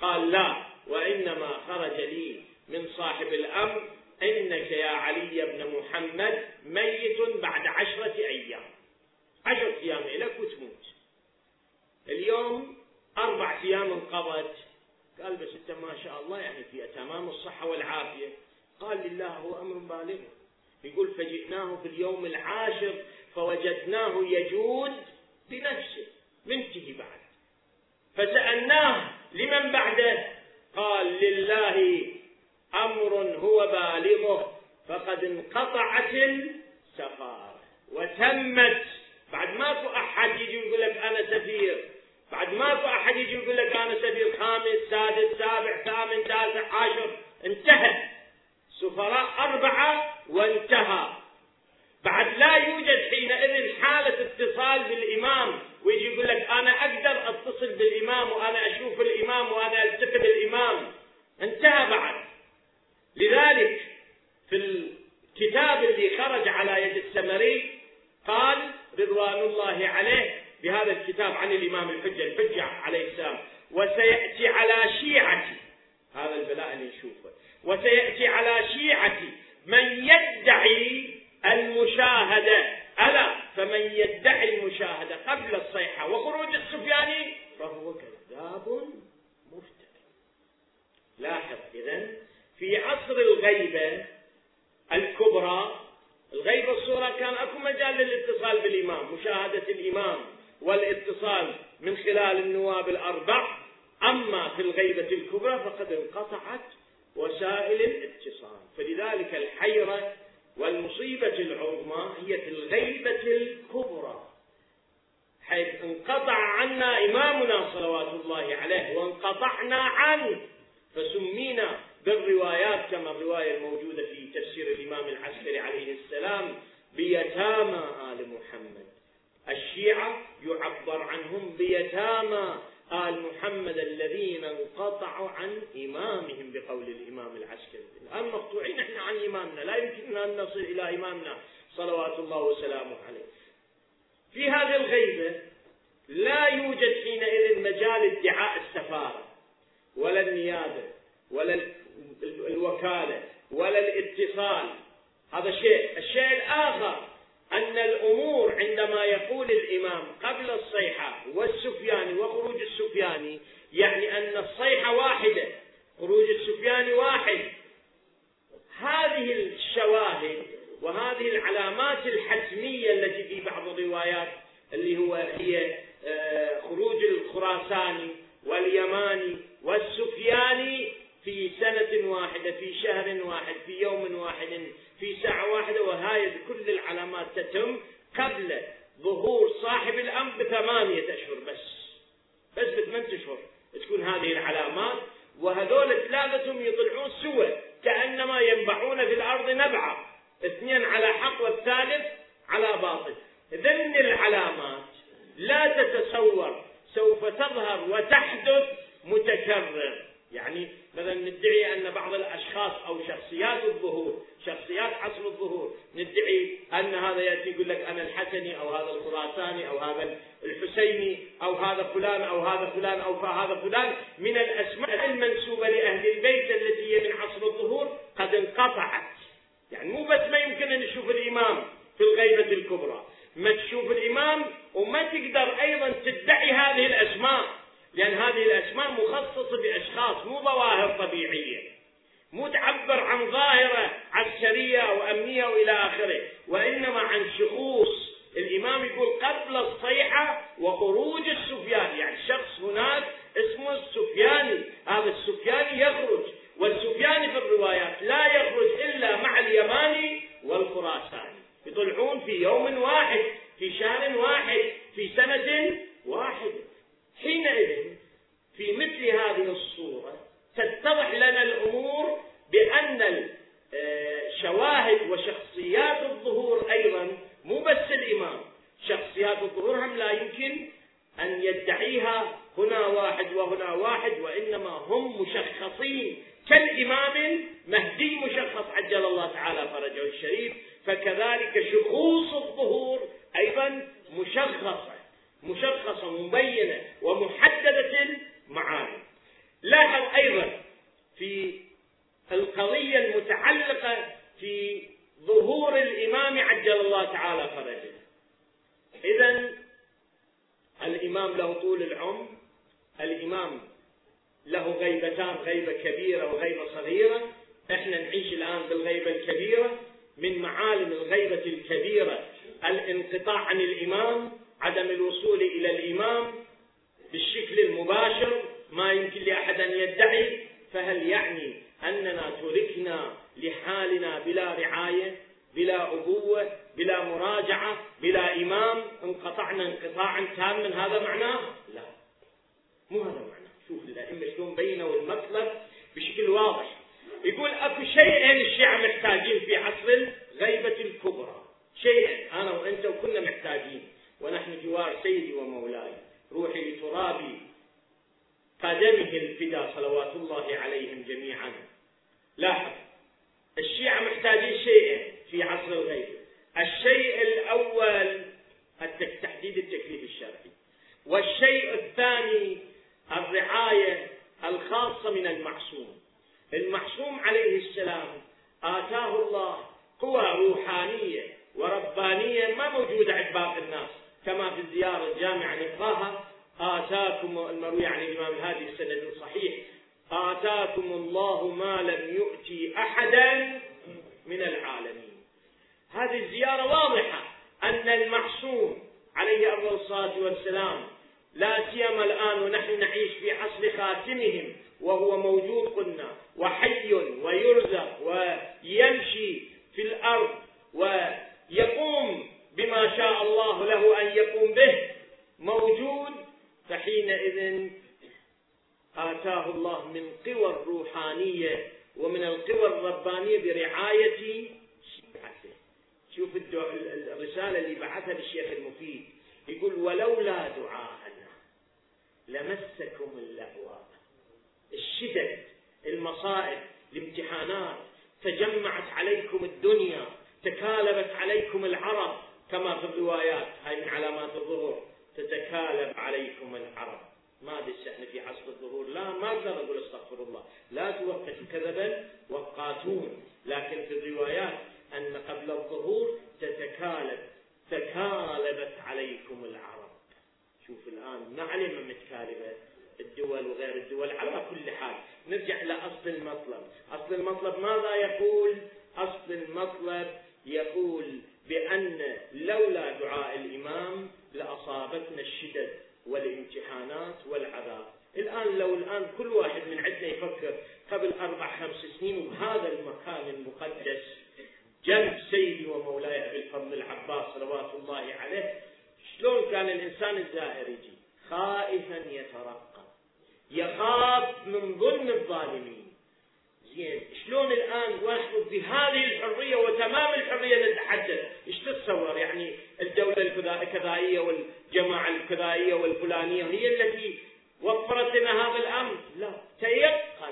قال لا، وإنما خرج لي من صاحب الأمر إنك يا علي بن محمد ميت بعد 10 أيام، 10 أيام لك وتموت. اليوم 4 أيام انقضت. قال بس أنت ما شاء الله يعني في تمام الصحة والعافية. قال لله هو أمر بالغ. يقول فجئناه في اليوم العاشر فوجدناه يجود بنفسه منتهي بعد، فسألناه لمن بعده؟ قال لله أمر هو بالغه، فقد انقطعت السفارة وتمت. بعد ماكو أحد يجي يقول لك أنا سفير، بعد ماكو أحد يجي يقول لك أنا سفير 5، 6، 7، 8، 9، 10. انتهى سفراء 4 وانتهى. بعد لا يوجد حينئذ حالة اتصال بالإمام، ويجي يقول لك أنا أقدر أتصل بالإمام وأنا أشوف الإمام وأنا ألتقي بالإمام، انتهى بعد. لذلك في الكتاب اللي خرج على يد السمري قال رضوان الله عليه بهذا الكتاب عن الإمام الحجة عليه السلام: وسيأتي على شيعتي، هذا البلاء اللي نشوفه، وسيأتي على شيعتي من يدعي المشاهدة، ألا فمن يدعي المشاهدة قبل الصيحة وخروج السفياني فهو كذاب مفتري. لاحظ إذن في عصر الغيبة الكبرى، الغيبة الصغرى كان أكو مجال للاتصال بالإمام، مشاهدة الإمام والاتصال من خلال النواب الأربع. أما في الغيبة الكبرى فقد انقطعت وسائل الاتصال، فلذلك الحيرة والمصيبة العظمى هي في الغيبة الكبرى، حيث انقطع عنا إمامنا صلوات الله عليه وانقطعنا عنه، فسمينا بالروايات كما الرواية الموجودة في تفسير الإمام العسكري عليه السلام بيتامى آل محمد. الشيعة يعبر عنهم بيتامى آل محمد الذين انقطعوا عن إمامهم بقول الإمام العسكري. الآن مقطوعين احنا عن إمامنا، لا يمكننا أن نصل إلى إمامنا صلوات الله وسلامه عليه. في هذه الغيبة لا يوجد حينئذ مجال ادعاء السفارة ولا النيابة ولا الوكالة ولا الاتصال. هذا شيء. الشيء الآخر أن الأمور عندما يقول الإمام قبل الصيحة والسفياني وخروج السفياني، يعني أن الصيحة واحدة خروج السفياني واحد. هذه الشواهد وهذه العلامات الحتمية التي في بعض الروايات اللي هي خروج الخراساني واليماني والسفياني في سنة واحدة، في شهر واحد، في يوم واحد، في ساعة واحدة، وهذه كل العلامات تتم قبل ظهور صاحب الأمر ب8 أشهر بس ب8 أشهر تكون هذه العلامات، وهذول ثلاثتهم يطلعون سوا كأنما ينبعون في الأرض نبعة، 2 على حق والثالث على باطل. ذن العلامات لا تتصور، سوف تظهر وتحدث متكرر، يعني مثلا ندعي أن بعض الأشخاص أو شخصيات الظهور، شخصيات عصر الظهور، ندعي أن هذا يأتي يقول لك أنا الحسني أو هذا الخراساني أو هذا الحسيني أو هذا فلان أو هذا فلان أو هذا فلان من الأسماء المنسوبة لأهل البيت التي هي من عصر الظهور قد انقطعت. يعني مو بس ما يمكن أن نشوف الإمام في الغيبة الكبرى، ما تشوف الإمام وما تقدر أيضا تدعي هذه الأسماء، لأن هذه الأسماء مخصصة بأشخاص، مو ظواهر طبيعية، مو تعبر عن ظاهرة عسكرية أو أمنية وإلى آخره، وإنما عن شخوص. الإمام يقول قبل الصيحة وخروج السفيان، يعني شخص هناك اسمه السفياني، هذا السفياني يخرج، والسفياني في الروايات لا يخرج إلا مع اليماني والخراساني، يطلعون في يوم واحد، في شهر واحد، في سنة واحدة. حينئذ في مثل هذه الصورة تتضح لنا الأمور بأن الشواهد وشخصيات الظهور أيضا، مو بس الإمام، شخصيات الظهور هم لا يمكن أن يدعيها هنا واحد وهنا واحد، وإنما هم مشخصين كالإمام المهدي مشخص عجل الله تعالى فرجه الشريف، فكذلك شخوص الظهور أيضا مشخصة مبينة ومحددة المعاني. لاحظ أيضا في القضية المتعلقة في ظهور الإمام عجل الله تعالى فرجه، إذن الإمام له طول العمر، الإمام له غيبتان، غيبة كبيرة وغيبة صغيرة. احنا نعيش الآن بالغيبة الكبيرة، من معالم الغيبة الكبيرة الانقطاع عن الإمام، عدم الوصول إلى الإمام بالشكل المباشر، ما يمكن لأحد أن يدعي. فهل يعني أننا تركنا لحالنا بلا رعاية، بلا أبوة، بلا مراجعة، بلا إمام، انقطعنا انقطاعا تاما؟ هذا معناه؟ لا، مو هذا معناه. شوف الأئمة شلون بينوا المطلب بشكل واضح. يقول أكو شيئين الشيعة محتاجين في عصر الغيبة الكبرى، شيئين أنا وأنت وكنا محتاجين، ونحن جوار سيدي ومولاي روحي لترابي قدمه الفدا صلوات الله عليهم جميعا. لاحظ الشيعة محتاجين شيئين في عصر الغيبة. الشيء الأول تحديد التكليف الشرعي، والشيء الثاني الرعاية الخاصة من المعصوم. المعصوم عليه السلام آتاه الله قوى روحانية وربانية ما موجودة عند باقي الناس، كما في الزيارة الجامعة نقراها: آتاكم، المروي عن الإمام الهادي السند صحيح، آتاكم الله ما لم يؤتي أحدا من العالمين. هذه الزيارة واضحة أن المعصوم عليه أفضل الصلاة والسلام، لا سيما الآن ونحن نعيش في عصر خاتمهم، وهو موجود قلنا وحي ويرزق ويمشي في الأرض ويقوم بما شاء الله له أن يقوم به، موجود. فحينئذ آتاه الله من قوى الروحانية ومن القوى الربانية برعاية شيعته. شوف الرسالة اللي بعثها للشيخ المفيد، يقول: ولولا دعاءنا لمسكم الأهواء. الشدة، المصائب، الامتحانات، تجمعت عليكم الدنيا، تكالبت عليكم العرب، كما في الروايات، هاي من علامات الظهور، تتكالب عليكم العرب. ما بس احنا في عصر الظهور، لا ما اقدر اقول استغفر الله، لا توقفوا كذبا وقاتون، لكن في الروايات ان قبل الظهور تكالبت عليكم العرب. شوف الان ما علينا متكالبه الدول وغير الدول. على كل حال نرجع لأصل المطلب. أصل المطلب ماذا يقول؟ أصل المطلب يقول بأن لولا دعاء الإمام لأصابتنا الشدد والامتحانات والعذاب. الآن لو الآن كل واحد من عندنا يفكر قبل 4-5 سنين وبهذا المكان المقدس جنب سيدي ومولاي أبي الفضل العباس صلوات الله عليه، شلون كان الإنسان الزائر يجي؟ خائفا يترقب، يخاف من ظلم الظالمين. زين، شلون الآن واحد بهذه الحرية وتمام الحرية نتحدث؟ ايش تتصور؟ يعني الدولة الكذائية والجماعة الكذائية والفلانية هي التي وفرت لنا هذا الأمر؟ لا، تيقن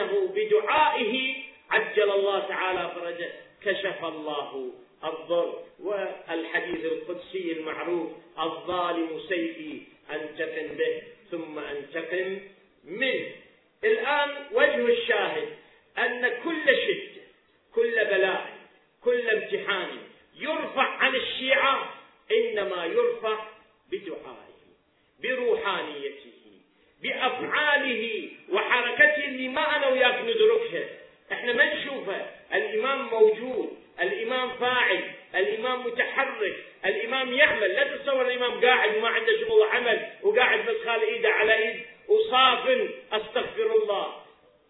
أنه بدعائه عجل الله تعالى فرجه كشف الله الضر. والحديث القدسي المعروف: الظالم سيفي أنتقم به ثم أنتقم منه. الآن وجه الشاهد أن كل شدة، كل بلاء، كل امتحان يرفع عن الشيعة إنما يرفع بدعائه، بروحانيته، بأفعاله وحركته اللي ما أنا وياك ندركها، إحنا ما نشوفها. الإمام موجود، الإمام فاعل، الإمام متحرك، الإمام يعمل. لا تتصور الإمام قاعد وما عنده شغل عمل وقاعد بس خال إيده على إيد وصافن، أستغفر الله.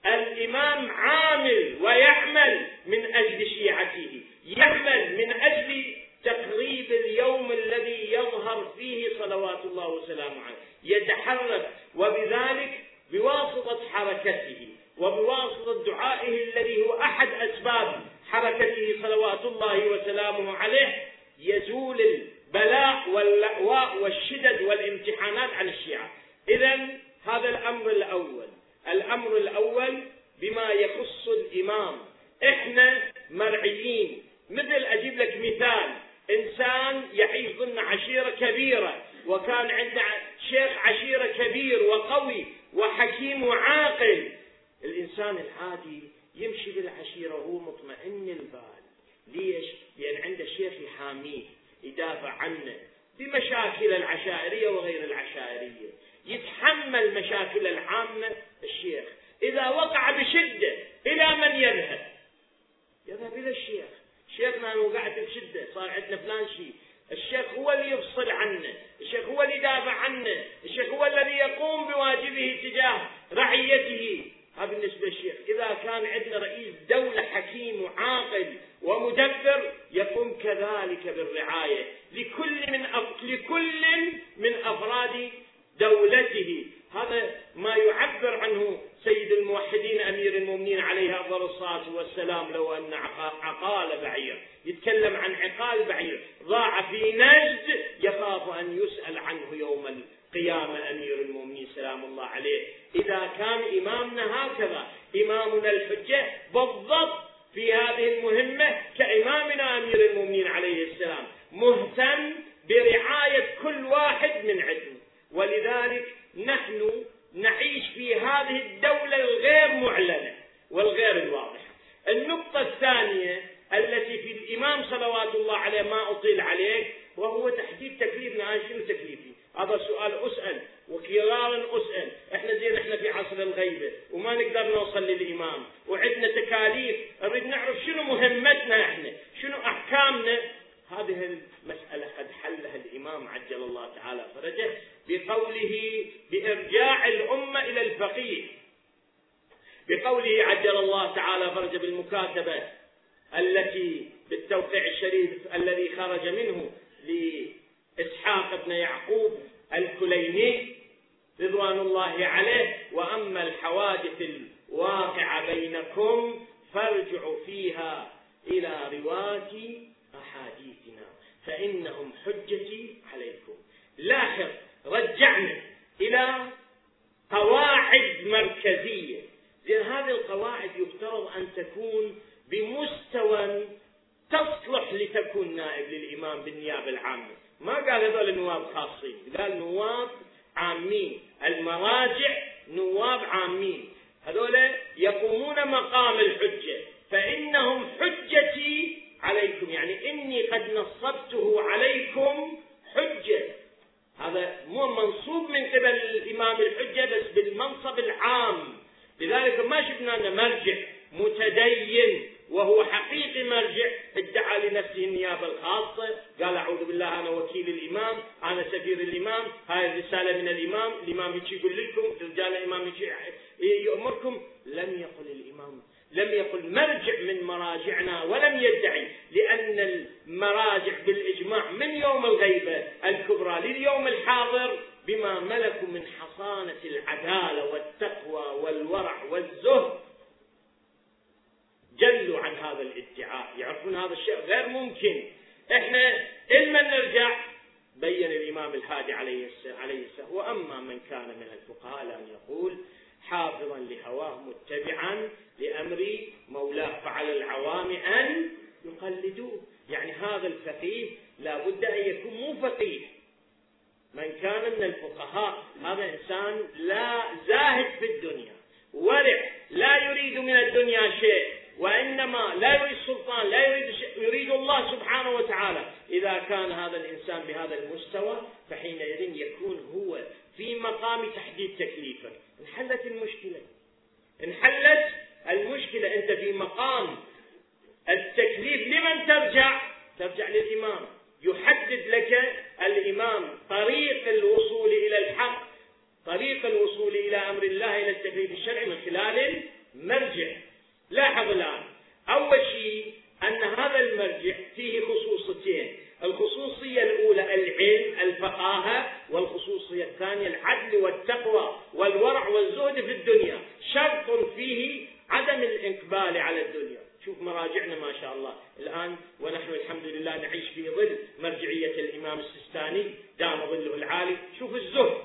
الإمام عامل ويعمل من أجل شيعته، يعمل من أجل تقريب اليوم الذي يظهر فيه صلوات الله وسلامه عليه، يتحرك، وبذلك بواسطة حركته وبواسطة دعائه الذي هو أحد أسباب حركته صلوات الله وسلامه عليه يزول البلاء واللأواء والشدد والامتحانات عن الشيعة. إذن هذا الأمر الأول، الأمر الأول بما يخص الإمام. إحنا مرعيين. مثل أجيب لك مثال: إنسان يعيش ضمن عشيرة كبيرة، وكان عنده شيخ عشيرة كبير وقوي وحكيم وعاقل. الإنسان العادي يمشي بالعشيرة وهو مطمئن البال. ليش؟ لأن عنده شيخ يحاميه، يدافع عنه بمشاكل العشائرية وغير العشائرية، يتحمل مشاكل العامة. الشيخ إذا وقع بشدة إلى من يذهب؟ يذهب إلى الشيخ. شيخنا أنا وقعت بشدة، صار عندنا فلان شيء، الشيخ هو اللي يفصل عنه، الشيخ هو اللي يدافع عنه، الشيخ هو الذي يقوم بواجبه تجاه رعيته. هذا بالنسبة للشيخ. إذا كان عندنا رئيس دولة حكيم وعاقل ومدبر يقوم كذلك بالرعاية لكل من أفراد دولته. هذا ما يعبر عنه سيد الموحدين أمير المؤمنين عليه أفضل الصلاة والسلام: لو أن عقال بعير، يتكلم عن عقال بعير، ضاع في نجد يخاف أن يسأل عنه يوم القيامة أمير المؤمنين سلام الله عليه. إذا كان إمامنا هكذا، إمامنا الحجة بالضبط في هذه المهمة كإمامنا أمير المؤمنين عليه السلام، مهتم برعاية كل واحد من عندنا. ولذلك نحن نعيش في هذه الدولة الغير معلنة والغير الواضحة. النقطة الثانية التي في الإمام صلوات الله عليه ما أطيل عليه، وهو تحديد تكليفنا. أنا شنو تكليفي؟ هذا سؤال أسأل وكرارا أسأل. إحنا زين، إحنا في عصر الغيبة وما نقدر نوصل للإمام وعندنا تكاليف، نريد نعرف شنو مهمتنا، إحنا شنو أحكامنا. هذه المسألة قد حلها الإمام عجل الله تعالى فرجه بقوله بإرجاع الأمة إلى الفقيه، بقوله عجل الله تعالى فرجه بالمكاتبة التي بالتوقيع الشريف الذي خرج منه لإسحاق بن يعقوب الكليني رضوان الله عليه: وأما الحوادث الواقعة بينكم فارجعوا فيها إلى رواية أحاديثنا فإنهم حجتي عليكم. لاحظ، رجعنا إلى قواعد مركزية، لأن هذه القواعد يفترض أن تكون بمستوى تصلح لتكون نائب للإمام بالنيابة العامة. ما قال هذول نواب خاصين، قال نواب عامين. المراجع نواب عامين، هذول يقومون مقام الحجة. فإنهم حجتي عليكم، يعني إني قد نصبته عليكم حجة. هذا مو منصوب من قبل الإمام الحجة بس بالمنصب العام. لذلك ما شفنا أن مرجع متدين وهو حقيقي مرجع ادعى لنفسه النيابة الخاصة، قال أعوذ بالله أنا وكيل الإمام، أنا سفير الإمام، هاي الرسالة من الإمام، الإمام يجي يقول لكم، رجال الإمام يجي يأمركم. لم يقل الإمام، لم يقل مرجع من مراجعنا، ولم يدعي، لأن المراجع بالإجماع من يوم الغيبة الكبرى لليوم الحاضر بما ملكوا من حصانة العدالة والتقوى والورع والزهد جلوا عن هذا الادعاء، يعرفون هذا الشيء غير ممكن. احنا إما نرجع، بين الإمام الهادي عليه السلام: وأما من كان من الفقهاء لم يقول حافظا لهواه متبعا لأمر مولاه، فعلى العوام أن يقلدوه. يعني هذا الفقيه لا بد أن يكون مو فقيه، من كان من الفقهاء هذا إنسان لا زاهد في الدنيا ورع، لا يريد من الدنيا شيء، وإنما لا يريد سلطان، لا يريد شيء، يريد الله سبحانه وتعالى. إذا كان هذا الإنسان بهذا المستوى فحينئذ يكون هو في مقام تحديد تكليفه. انحلت المشكلة، انحلت المشكلة، أنت في مقام التكليف. لمن ترجع؟ ترجع للإمام، يحدد لك الإمام طريق الوصول إلى الحق، طريق الوصول إلى أمر الله، إلى التكليف الشرعي من خلال المرجع. لاحظ الآن، أول شيء أن هذا المرجع فيه خصوصيتين، الخصوصية الأولى العلم الفقاهة، والخصوصية الثانية العدل والتقوى والورع والزهد في الدنيا. شرط فيه عدم الإقبال على الدنيا. شوف مراجعنا ما شاء الله الآن، ونحن الحمد لله نعيش في ظل مرجعية الإمام السيستاني دام ظله العالي. شوف الزهد،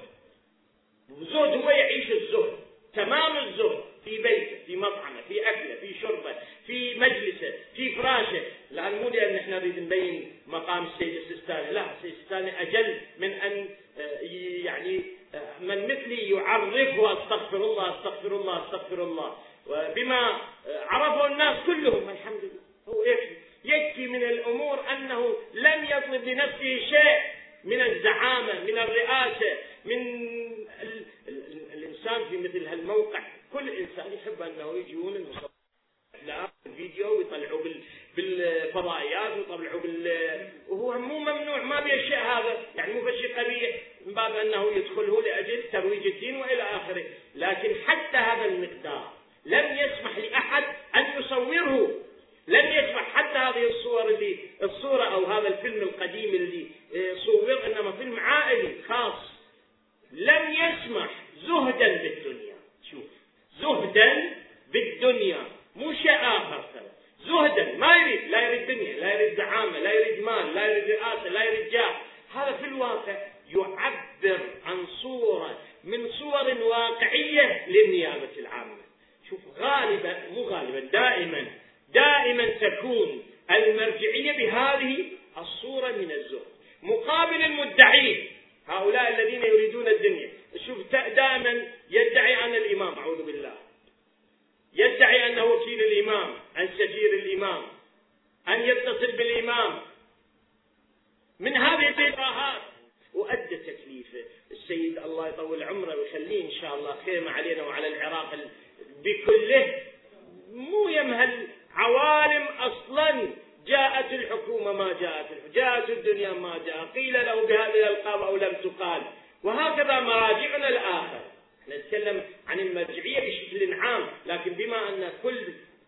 الزهد هو يعيش الزهد، تمام الزهد في بيته، في مطعمه، في أكله، في شربه، في مجلسه، في فراشه. لأن مو لأن احنا نريد نبين مقام السيد السيستاني، لا، السيد السيستاني أجل من أن يعني من مثلي يعرفه أستغفر الله أستغفر الله أستغفر الله، وبما عرفه الناس كلهم الحمد لله. هو يكفي من الأمور أنه لم يطلب لنفسه شيء من الزعامة، من الرئاسة، من الإنسان في مثل هالموقع. كل إنسان يحب أنه يجيون المصور لا الفيديو ويطلعوا بالفضائيات ويطلعوا وهو مو ممنوع، ما بيه شيء هذا، يعني مو شيء قبيح من باب أنه يدخله لأجل ترويج الدين وإلى آخره. لكن حتى هذا المقدار لم يسمح لأحد أن يصوره، لم يسمح حتى هذه الصور اللي الصورة أو هذا الفيلم القديم اللي صور، إنما فيلم عائلي خاص، لم يسمح. زهدا بالدنيا، شوف، زهدا بالدنيا، مو شيء آخر، زهدا، ما يريد، لا يريد دنيا، لا يريد زعامة، لا يريد مال، لا يريد رئاسة، لا يريد جاه. هذا في الواقع يعبر عن صورة من صور واقعية للنيابة العامة. شوف غالبا، مو غالبا، دائما دائما تكون المرجعية بهذه الصورة من الزهد مقابل المدعين، هؤلاء الذين يريدون الدنيا. شوف دائما يدعي عن الإمام، أعوذ بالله، يدعي أنه وكيل الإمام، أن سفير الإمام، أن يتصل بالإمام، من هذه الإبراهات. وأدى تكليفه السيد الله يطول عمره ويخليه إن شاء الله خيمة علينا وعلى العراق بكله، مو يمهل عوالم أصلا. جاءت الحكومة ما جاءت، جاءت الدنيا ما جاء، قيل له بهذه الألقاب أو لم تقال. وهكذا مراجعنا الآخر. نتكلم عن المرجعية بشكل عام، لكن بما أن كل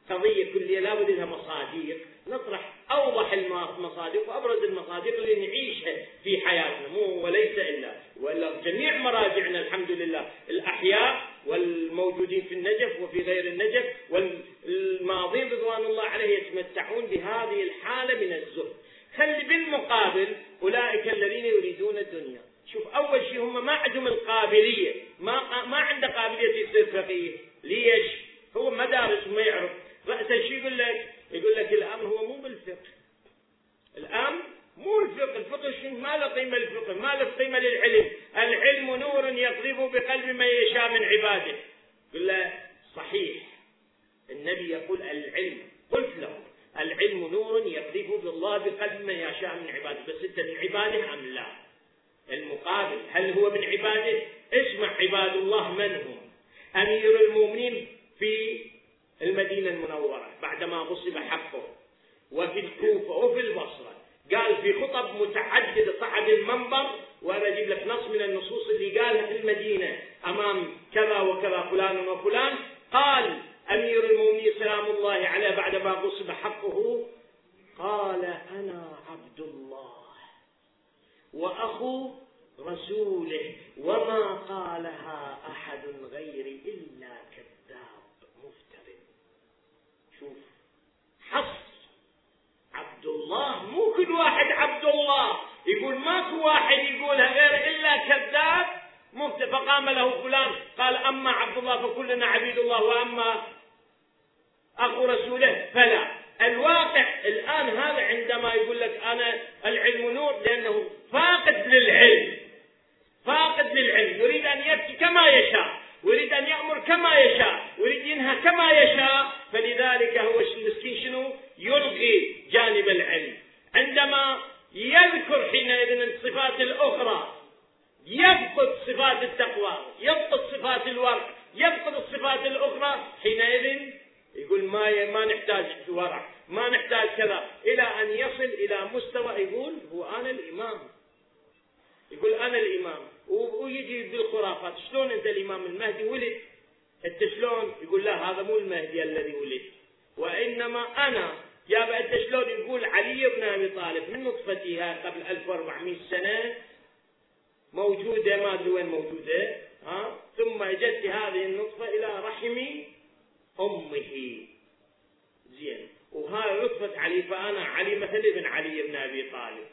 قضية كلية لا بد لها مصادق، نطرح أوضح المصادق وأبرز المصادق اللي نعيشها في حياتنا، مو وليس إلا. وإلا جميع مراجعنا الحمد لله الأحياء والموجودين في النجف وفي غير النجف والماضين رضوان الله عليه يتمتعون بهذه الحالة من الزهد. خلي بالمقابل أولئك الذين يريدون الدنيا. شوف أول شيء هم ما عندهم القابلية، ما عنده قابلية يصير فقيه. ليش؟ هو مدارس وما يعرف. رأسا شو يقول لك؟ يقول لك الأمر هو مو بالفقه، الأمر مو الفقه، الفقه ما له قيمة، الفقه ما له قيمة للعلم، العلم نور يقذف بقلب من يشاء من عباده. يقول له صحيح، النبي يقول العلم، قلت له العلم نور يقذف بالله بقلب من يشاء من عباده، بس أنت من عباده أم لا؟ المقابل هل هو من عباده؟ اسمع، عباد الله من هم؟ أمير المؤمنين في المدينة المنورة بعدما غصب حقه، وفي الكوفة وفي البصرة، قال في خطب متعددة، صعد المنبر وأنا أجيب لك نص من النصوص اللي قالها في المدينة أمام كذا وكذا فلان وفلان. قال أمير المؤمنين سلام الله عليه بعدما غصب حقه، قال أنا عبد الله وأخو رسوله وما قالها أحد غيري إلا كذاب مفتري. شوف حصر عبد الله، مو كل واحد عبد الله، يقول ماكو واحد يقولها غير إلا كذاب مفتري. قام له فلان قال أما عبد الله فكلنا عبيد الله وأما أخو رسوله فلا. الواقع الآن هذا عندما يقول لك أنا العلم نور لأنه فاقد للعلم، فاقد للعلم، يريد أن يبكي كما يشاء، ويريد أن يأمر كما يشاء، ويريد ينهى كما يشاء، فلذلك هو المسكين شنو يلغي جانب العلم. عندما يذكر حينئذ الصفات الأخرى يفقد صفات التقوى، يفقد صفات الورع، يفقد الصفات الأخرى، حينئذ يقول ما نحتاج ورع، ما نحتاج كذا، إلى أن يصل إلى مستوى يقول هو أنا الإمام، يقول أنا الإمام، ويجي يبدي الخرافات. شلون أنت الإمام المهدي ولد؟ أنت شلون؟ يقول لا هذا مو المهدي الذي ولد وإنما أنا. يا أنت شلون؟ يقول علي بن أبي طالب من نطفتها قبل 1400 سنة موجودة، ما أدري وين موجودة، ثم جت هذه النطفة إلى رحم أمه. زين، وهاي نطفة علي، فأنا علي مثلي من علي بن أبي طالب.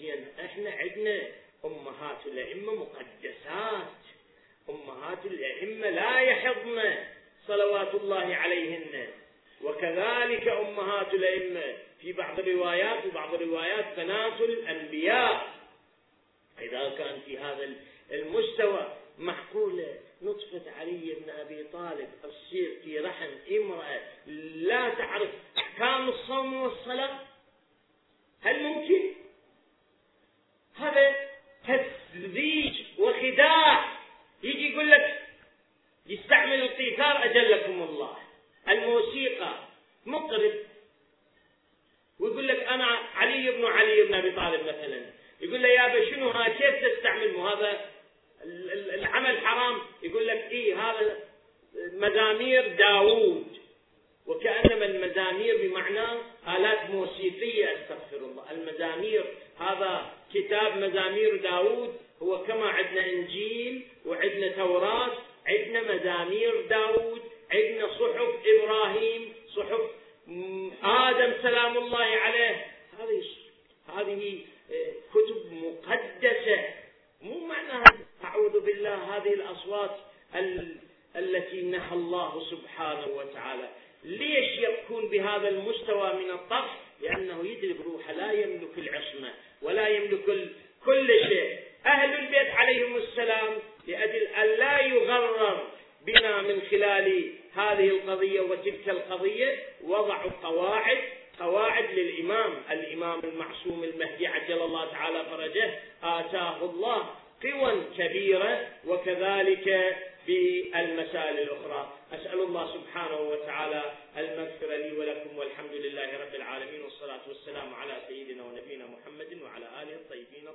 زين، إحنا عندنا أمهات الأئمة مقدسات، أمهات الأئمة لا يحضن صلوات الله عليهن، وكذلك أمهات الأئمة في بعض الروايات وبعض الروايات بنات الأنبياء. إذا كان في هذا المستوى محكولة نطفة علي بن أبي طالب تصير في رحم امرأة لا تعرف أحكام الصوم والصلاة، هل ممكن؟ هذا تسذيج وخداع. يجي يقول لك يستعمل القيثار أجلكم الله، الموسيقى مطرب ويقول لك أنا علي بن أبي طالب مثلا، يقول له يابا شنو ها كيف تستعمله هذا العمل حرام، يقول لك ايه هذا مزامير داوود، وكأنما المزامير بمعنى آلات موسيقية، استغفر الله، المزامير هذا كتاب مزامير داوود، هو كما عندنا إنجيل وعندنا توراة عندنا مزامير داوود، عندنا صحف إبراهيم، صحف آدم سلام الله عليه، هذه كتب مقدسة. مو معنى أعوذ بالله هذه الأصوات التي نهى الله سبحانه وتعالى. ليش يكون بهذا المستوى من الطف؟ لأنه يدرك روحه لا يملك العصمة ولا يملك كل شيء. أهل البيت عليهم السلام لأجل أن لا يغرر بنا من خلال هذه القضية وتلك القضية وضعوا قواعد للإمام. الإمام المعصوم المهدي عجل الله تعالى فرجه آتاه الله قوى كبيرة، وكذلك بالمسائل الأخرى. أسأل الله سبحانه وتعالى المغفرة لي ولكم، والحمد لله رب العالمين، والصلاة والسلام على سيدنا ونبينا محمد وعلى آله الطيبين.